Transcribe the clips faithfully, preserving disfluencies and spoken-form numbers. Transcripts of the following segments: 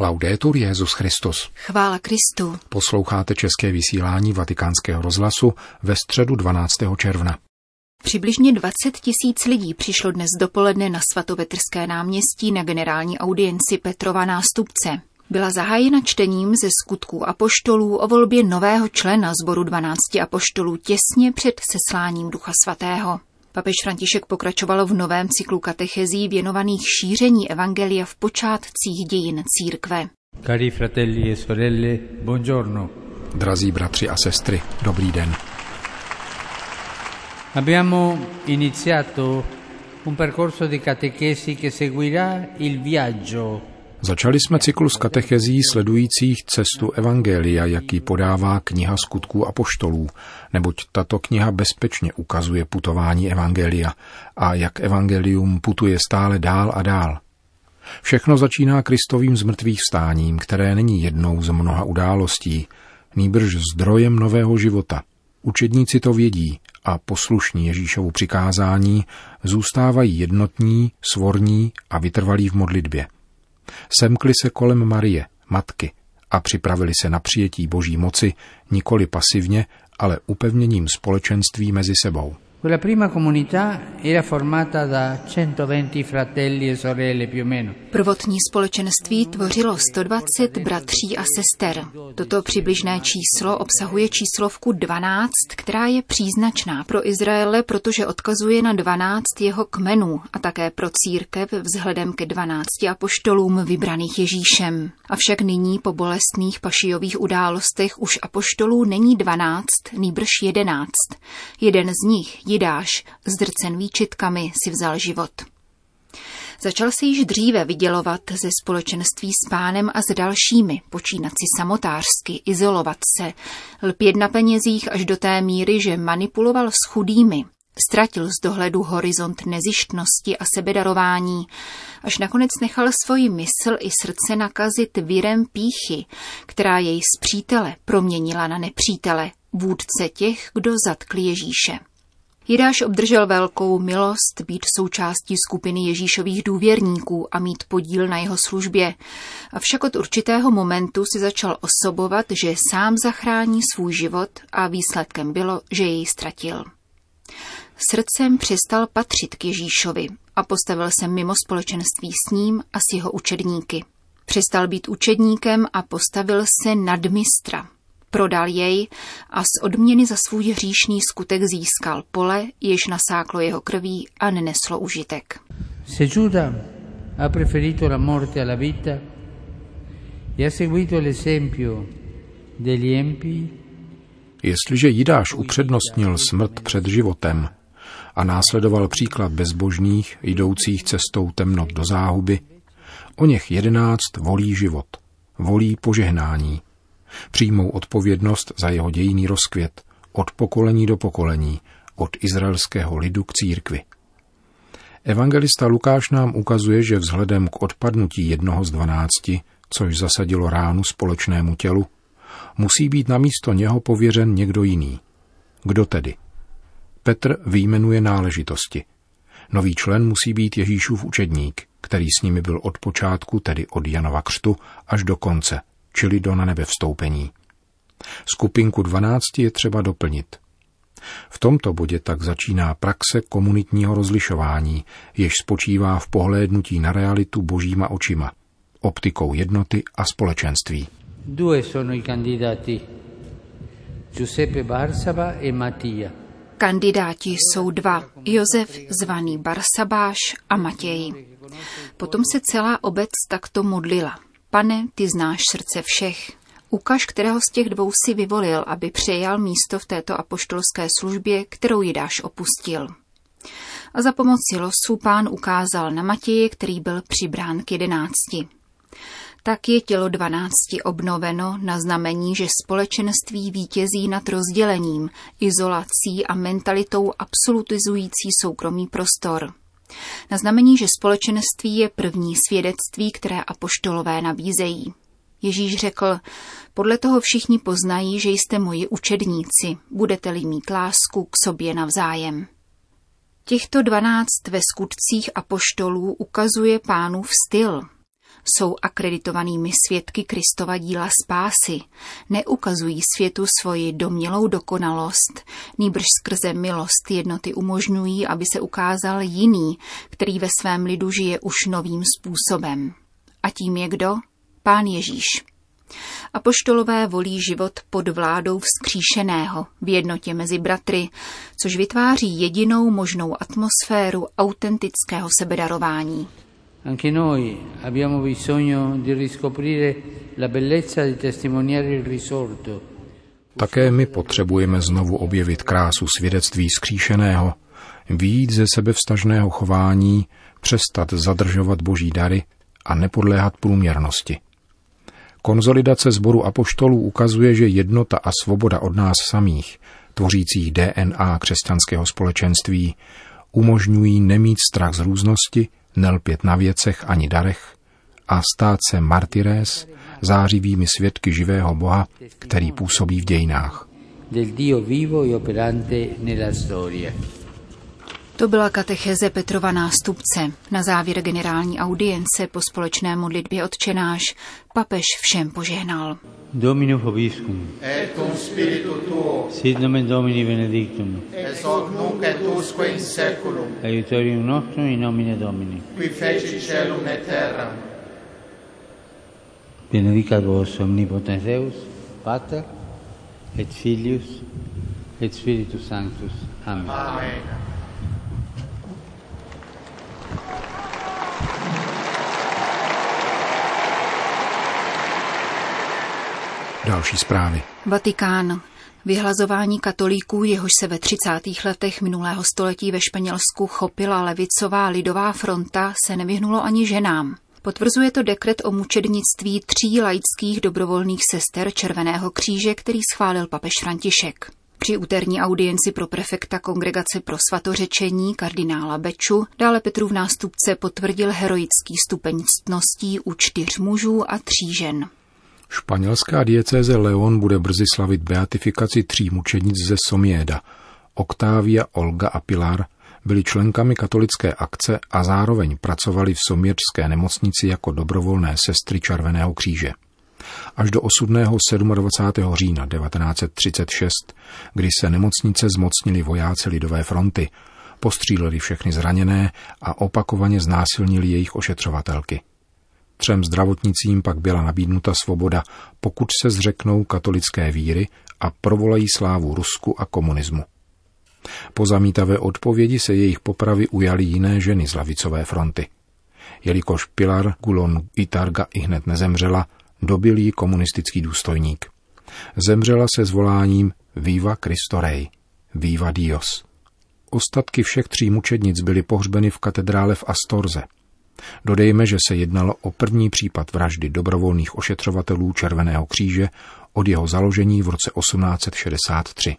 Laudetur Jesus Christus. Chvála Kristu. Posloucháte české vysílání Vatikánského rozhlasu ve středu dvanáctého června. Přibližně dvacet tisíc lidí přišlo dnes dopoledne na Svatopetrské náměstí na generální audienci Petrova nástupce. Byla zahájena čtením ze Skutků apoštolů o volbě nového člena sboru dvanácti apoštolů těsně před sesláním Ducha Svatého. Papež František pokračoval v novém cyklu katechezí věnovaných šíření evangelia v počátcích dějin církve. Cari fratelli e sorelle, buongiorno. Drazí bratři a sestry, dobrý den. Abbiamo iniziato un percorso di catechesi che seguirà il viaggio. Začali jsme cyklus katechezí sledujících cestu evangelia, jaký podává kniha Skutků apoštolů, neboť tato kniha bezpečně ukazuje putování evangelia a jak evangelium putuje stále dál a dál. Všechno začíná Kristovým zmrtvých vstáním, které není jednou z mnoha událostí, nýbrž zdrojem nového života. Učedníci to vědí a poslušní Ježíšovu přikázání zůstávají jednotní, svorní a vytrvalí v modlitbě. Semkli se kolem Marie, matky, a připravili se na přijetí boží moci, nikoli pasivně, ale upevněním společenství mezi sebou. Prvotní společenství tvořilo sto dvacet bratří a sester. Toto přibližné číslo obsahuje číslovku dvanáct, která je příznačná pro Izraele, protože odkazuje na dvanáct jeho kmenů a také pro církev vzhledem ke dvanácti apoštolům vybraných Ježíšem. Avšak nyní po bolestných pašijových událostech už apoštolů není dvanáct, nýbrž jedenáct. Jeden z nich, Jidáš, zdrcen výčitkami, si vzal život. Začal se již dříve vydělovat ze společenství s Pánem a s dalšími, počínat si samotářsky, izolovat se, lpět na penězích až do té míry, že manipuloval s chudými, ztratil z dohledu horizont nezištnosti a sebedarování, až nakonec nechal svoji mysl i srdce nakazit virem pýchy, která jej z přítele proměnila na nepřítele, vůdce těch, kdo zatkli Ježíše. Jidáš obdržel velkou milost být součástí skupiny Ježíšových důvěrníků a mít podíl na jeho službě, avšak od určitého momentu si začal osobovat, že sám zachrání svůj život a výsledkem bylo, že jej ztratil. Srdcem přestal patřit k Ježíšovi a postavil se mimo společenství s ním a s jeho učedníky. Přestal být učedníkem a postavil se nad mistra. Prodal jej a z odměny za svůj hříšný skutek získal pole, jež nasáklo jeho krví a neneslo užitek. Se Giuda ha preferito la morte alla vita e ha seguito l'esempio degli empi. Jestliže Jidáš upřednostnil smrt před životem a následoval příklad bezbožných, jdoucích cestou temnot do záhuby, o něch jedenáct volí život, volí požehnání. Přijmou odpovědnost za jeho dějinný rozkvět, od pokolení do pokolení, od izraelského lidu k církvi. Evangelista Lukáš nám ukazuje, že vzhledem k odpadnutí jednoho z dvanácti, což zasadilo ránu společnému tělu, musí být namísto něho pověřen někdo jiný. Kdo tedy? Petr vyjmenuje náležitosti. Nový člen musí být Ježíšův učedník, který s nimi byl od počátku, tedy od Janova křtu, až do konce, čili do nanebevstoupení. Skupinku dvanácti je třeba doplnit. V tomto bodě tak začíná praxe komunitního rozlišování, jež spočívá v pohlédnutí na realitu božíma očima, optikou jednoty a společenství. Due sono i candidati, Giuseppe Barsaba e Mattia. Kandidáti jsou dva, Josef zvaný Barsabáš a Matěj. Potom se celá obec takto modlila. Pane, ty znáš srdce všech. Ukaž, kterého z těch dvou si vyvolil, aby přejal místo v této apoštolské službě, kterou Jidáš opustil. A za pomoci losů Pán ukázal na Matěje, který byl přibrán k jedenácti. Tak je tělo dvanácti obnoveno na znamení, že společenství vítězí nad rozdělením, izolací a mentalitou absolutizující soukromý prostor. Na znamení, že společenství je první svědectví, které apoštolové nabízejí. Ježíš řekl, podle toho všichni poznají, že jste moji učedníci, budete-li mít lásku k sobě navzájem. Těchto dvanáct ve skutcích apoštolů ukazuje Pánův styl. jsou akreditovanými svědky Kristova díla spásy, neukazují světu svoji domnělou dokonalost, nýbrž skrze milost jednoty umožňují, aby se ukázal jiný, který ve svém lidu žije už novým způsobem. A tím je kdo? Pán Ježíš. Apoštolové volí život pod vládou vzkříšeného, v jednotě mezi bratry, což vytváří jedinou možnou atmosféru autentického sebedarování. Anche noi abbiamo bisogno di riscoprire la bellezza di testimoniare il risorto. Také my potřebujeme znovu objevit krásu svědectví vzkříšeného, vyjít ze sebevstažného chování, přestat zadržovat boží dary a nepodléhat průměrnosti. Konzolidace sboru apoštolů ukazuje, že jednota a svoboda od nás samých, tvořících D N A křesťanského společenství, umožňují nemít strach z různosti, nelpět na věcech ani darech a stát se martyrés, zářivými svědky živého Boha, který působí v dějinách. To byla katecheze Petrova nástupce. Na závěr generální audience po společné modlitbě Otčenáš papež všem požehnal. Dominus vobiscum. Et cum spiritu tuo. Sit nomen Domini benedictum. Et hoc nunc et usque in saeculum. Aiutorium nostrum in nomine Domini. Qui feci caelum et terram. Benedicat vos omnipotens Deus, Pater et Filius et Spiritus Sanctus. Amen. Amen. Další zprávy. Vatikán. Vyhlazování katolíků, jehož se ve třicátých letech minulého století ve Španělsku chopila levicová lidová fronta, se nevyhnulo ani ženám. Potvrzuje to dekret o mučednictví tří laických dobrovolných sester Červeného kříže, který schválil papež František. Při úterní audienci pro prefekta Kongregace pro svatořečení kardinála Beču dále Petrův nástupce potvrdil heroický stupeň ctností u čtyř mužů a tří žen. Španělská diecéze Leon bude brzy slavit beatifikaci tří mučenic ze Somjeda. Octavia, Olga a Pilar byli členkami katolické akce a zároveň pracovali v somjedské nemocnici jako dobrovolné sestry Červeného kříže. Až do osudného dvacátého sedmého října devatenáct třicet šest, kdy se nemocnice zmocnili vojáci Lidové fronty, postříleli všechny zraněné a opakovaně znásilnili jejich ošetřovatelky. Třem zdravotnicím pak byla nabídnuta svoboda, pokud se zřeknou katolické víry a provolají slávu Rusku a komunismu. Po zamítavé odpovědi se jejich popravy ujaly jiné ženy z lavicové fronty. Jelikož Pilar Gulon Itarga ihned nezemřela, dobil jí komunistický důstojník. Zemřela se zvoláním Viva Cristo Rey, Viva Dios. Ostatky všech tří mučednic byly pohřbeny v katedrále v Astorze. Dodejme, že se jednalo o první případ vraždy dobrovolných ošetřovatelů Červeného kříže od jeho založení v roce osmnáct šedesát tři.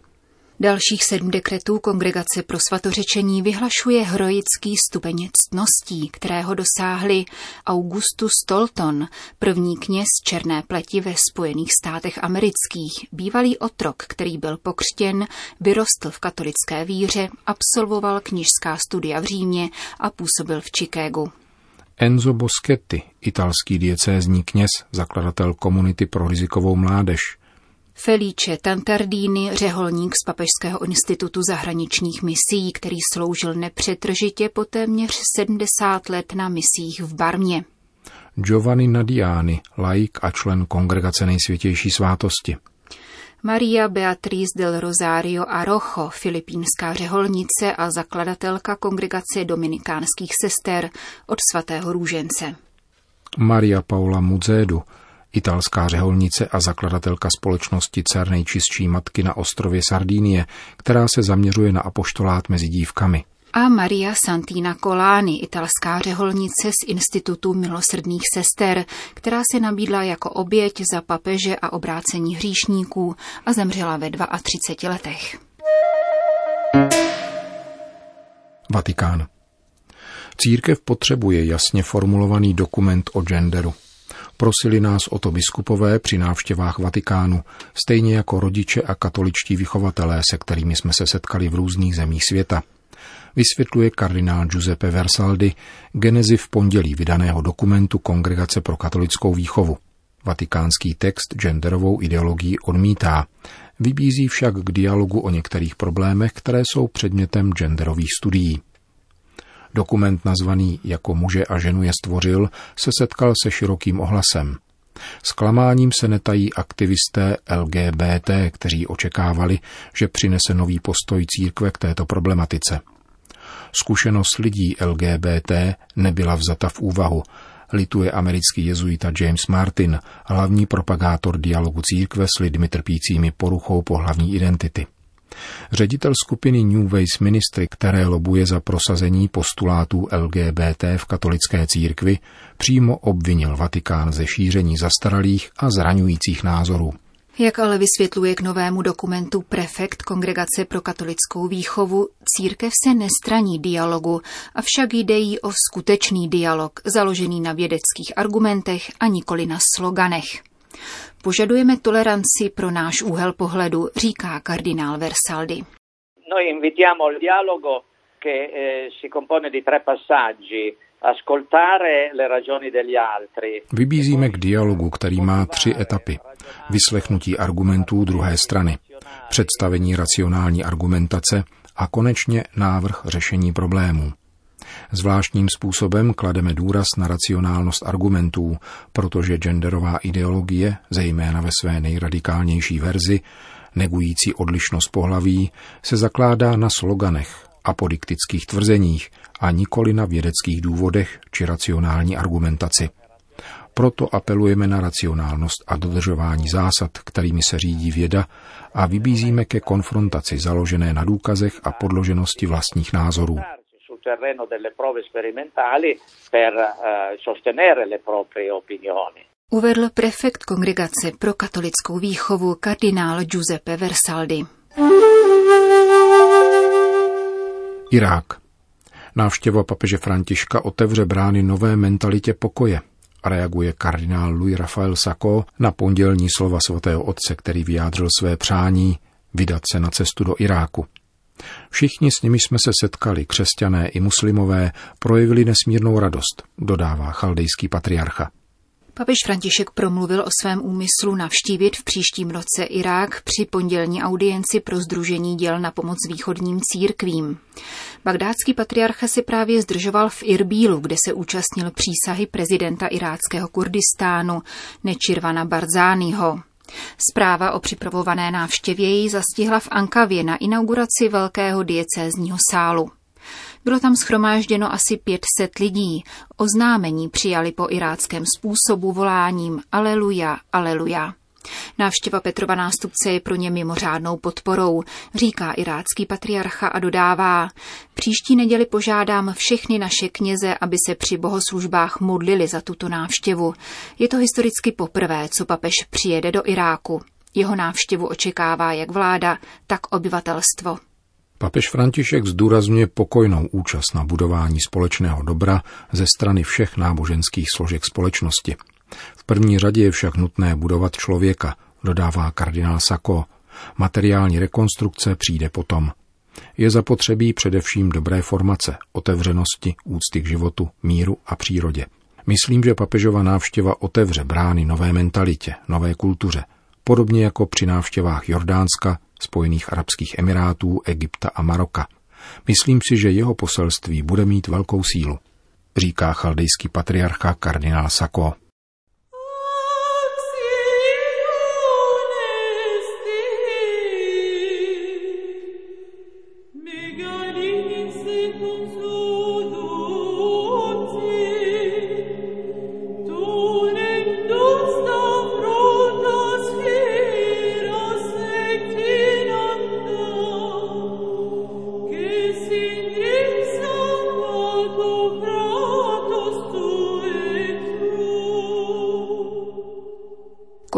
Dalších sedm dekretů Kongregace pro svatořečení vyhlašuje heroický stupeň ctností, kterého dosáhli Augustus Tolton, první kněz černé pleti ve Spojených státech amerických, bývalý otrok, který byl pokřtěn, vyrostl v katolické víře, absolvoval kněžská studia v Římě a působil v Chicagu. Enzo Boschetti, italský diecézní kněz, zakladatel komunity pro rizikovou mládež. Felice Tantardini, řeholník z Papežského institutu zahraničních misí, který sloužil nepřetržitě po téměř sedmdesát let na misích v Barmě. Giovanni Nadiani, laik a člen Kongregace Nejsvětější svátosti. Maria Beatriz del Rosario Arocho, filipínská řeholnice a zakladatelka Kongregace dominikánských sester od svatého růžence. Maria Paula Muzédu, italská řeholnice a zakladatelka společnosti Dcer Nejčistší matky na ostrově Sardinie, která se zaměřuje na apoštolát mezi dívkami. A Maria Santina Koláni, italská řeholnice z Institutu milosrdných sester, která se nabídla jako oběť za papeže a obrácení hříšníků a zemřela ve třiceti dvou letech. Vatikán. Církev potřebuje jasně formulovaný dokument o genderu. Prosili nás o to biskupové při návštěvách Vatikánu, stejně jako rodiče a katoličtí vychovatelé, se kterými jsme se setkali v různých zemích světa. vysvětluje kardinál Giuseppe Versaldi genezi v pondělí vydaného dokumentu Kongregace pro katolickou výchovu. Vatikánský text genderovou ideologii odmítá, vybízí však k dialogu o některých problémech, které jsou předmětem genderových studií. Dokument nazvaný Jako muže a ženu je stvořil se setkal se širokým ohlasem. S klamáním se netají aktivisté L G B T, kteří očekávali, že přinese nový postoj církve k této problematice. Zkušenost lidí L G B T nebyla vzata v úvahu, lituje americký jezuita James Martin, hlavní propagátor dialogu církve s lidmi trpícími poruchou pohlavní identity. Ředitel skupiny New Ways Ministry, které lobuje za prosazení postulátů L G B T v katolické církvi, přímo obvinil Vatikán ze šíření zastaralých a zraňujících názorů. Jak ale vysvětluje k novému dokumentu prefekt Kongregace pro katolickou výchovu, církev se nestraní dialogu, avšak jde jí o skutečný dialog, založený na vědeckých argumentech a nikoli na sloganech. Požadujeme toleranci pro náš úhel pohledu, říká kardinál Versaldi. Noi invitiamo al dialogo che si compone di tre passaggi. Vybízíme k dialogu, který má tři etapy. Vyslechnutí argumentů druhé strany, představení racionální argumentace a konečně návrh řešení problémů. Zvláštním způsobem klademe důraz na racionálnost argumentů, protože genderová ideologie, zejména ve své nejradikálnější verzi, negující odlišnost pohlaví, se zakládá na sloganech, apodiktických tvrzeních a nikoli na vědeckých důvodech či racionální argumentaci. Proto apelujeme na racionálnost a dodržování zásad, kterými se řídí věda, a vybízíme ke konfrontaci založené na důkazech a podloženosti vlastních názorů. Uvedl prefekt Kongregace pro katolickou výchovu kardinál Giuseppe Versaldi. Irák. Návštěva papeže Františka otevře brány nové mentalitě pokoje, reaguje kardinál Louis Raphaël Sacco na pondělní slova svatého otce, který vyjádřil své přání vydat se na cestu do Iráku. Všichni, s nimi jsme se setkali, křesťané i muslimové, projevili nesmírnou radost, dodává chaldejský patriarcha. Papež František promluvil o svém úmyslu navštívit v příštím roce Irák při pondělní audienci pro sdružení děl na pomoc východním církvím. Bagdádský patriarcha se právě zdržoval v Irbílu, kde se účastnil přísahy prezidenta iráckého Kurdistánu Nechirvana Barzáního. Zpráva o připravované návštěvě jej zastihla v Ankavě na inauguraci velkého diecézního sálu. Bylo tam shromážděno asi pět set lidí. Oznámení přijali po iráckém způsobu voláním Aleluja, Aleluja. Návštěva Petrova nástupce je pro ně mimořádnou podporou, říká irácký patriarcha a dodává: příští neděli požádám všechny naše kněze, aby se při bohoslužbách modlili za tuto návštěvu. Je to historicky poprvé, co papež přijede do Iráku. Jeho návštěvu očekává jak vláda, tak obyvatelstvo. Papež František zdůrazňuje pokojnou účast na budování společného dobra ze strany všech náboženských složek společnosti. V první řadě je však nutné budovat člověka, dodává kardinál Sacco. Materiální rekonstrukce přijde potom. Je zapotřebí především dobré formace, otevřenosti, úcty k životu, míru a přírodě. Myslím, že papežova návštěva otevře brány nové mentalitě, nové kultuře, podobně jako při návštěvách Jordánska, Spojených arabských emirátů, Egypta a Maroka. Myslím si, že jeho poselství bude mít velkou sílu, říká chaldejský patriarcha kardinál Sacco.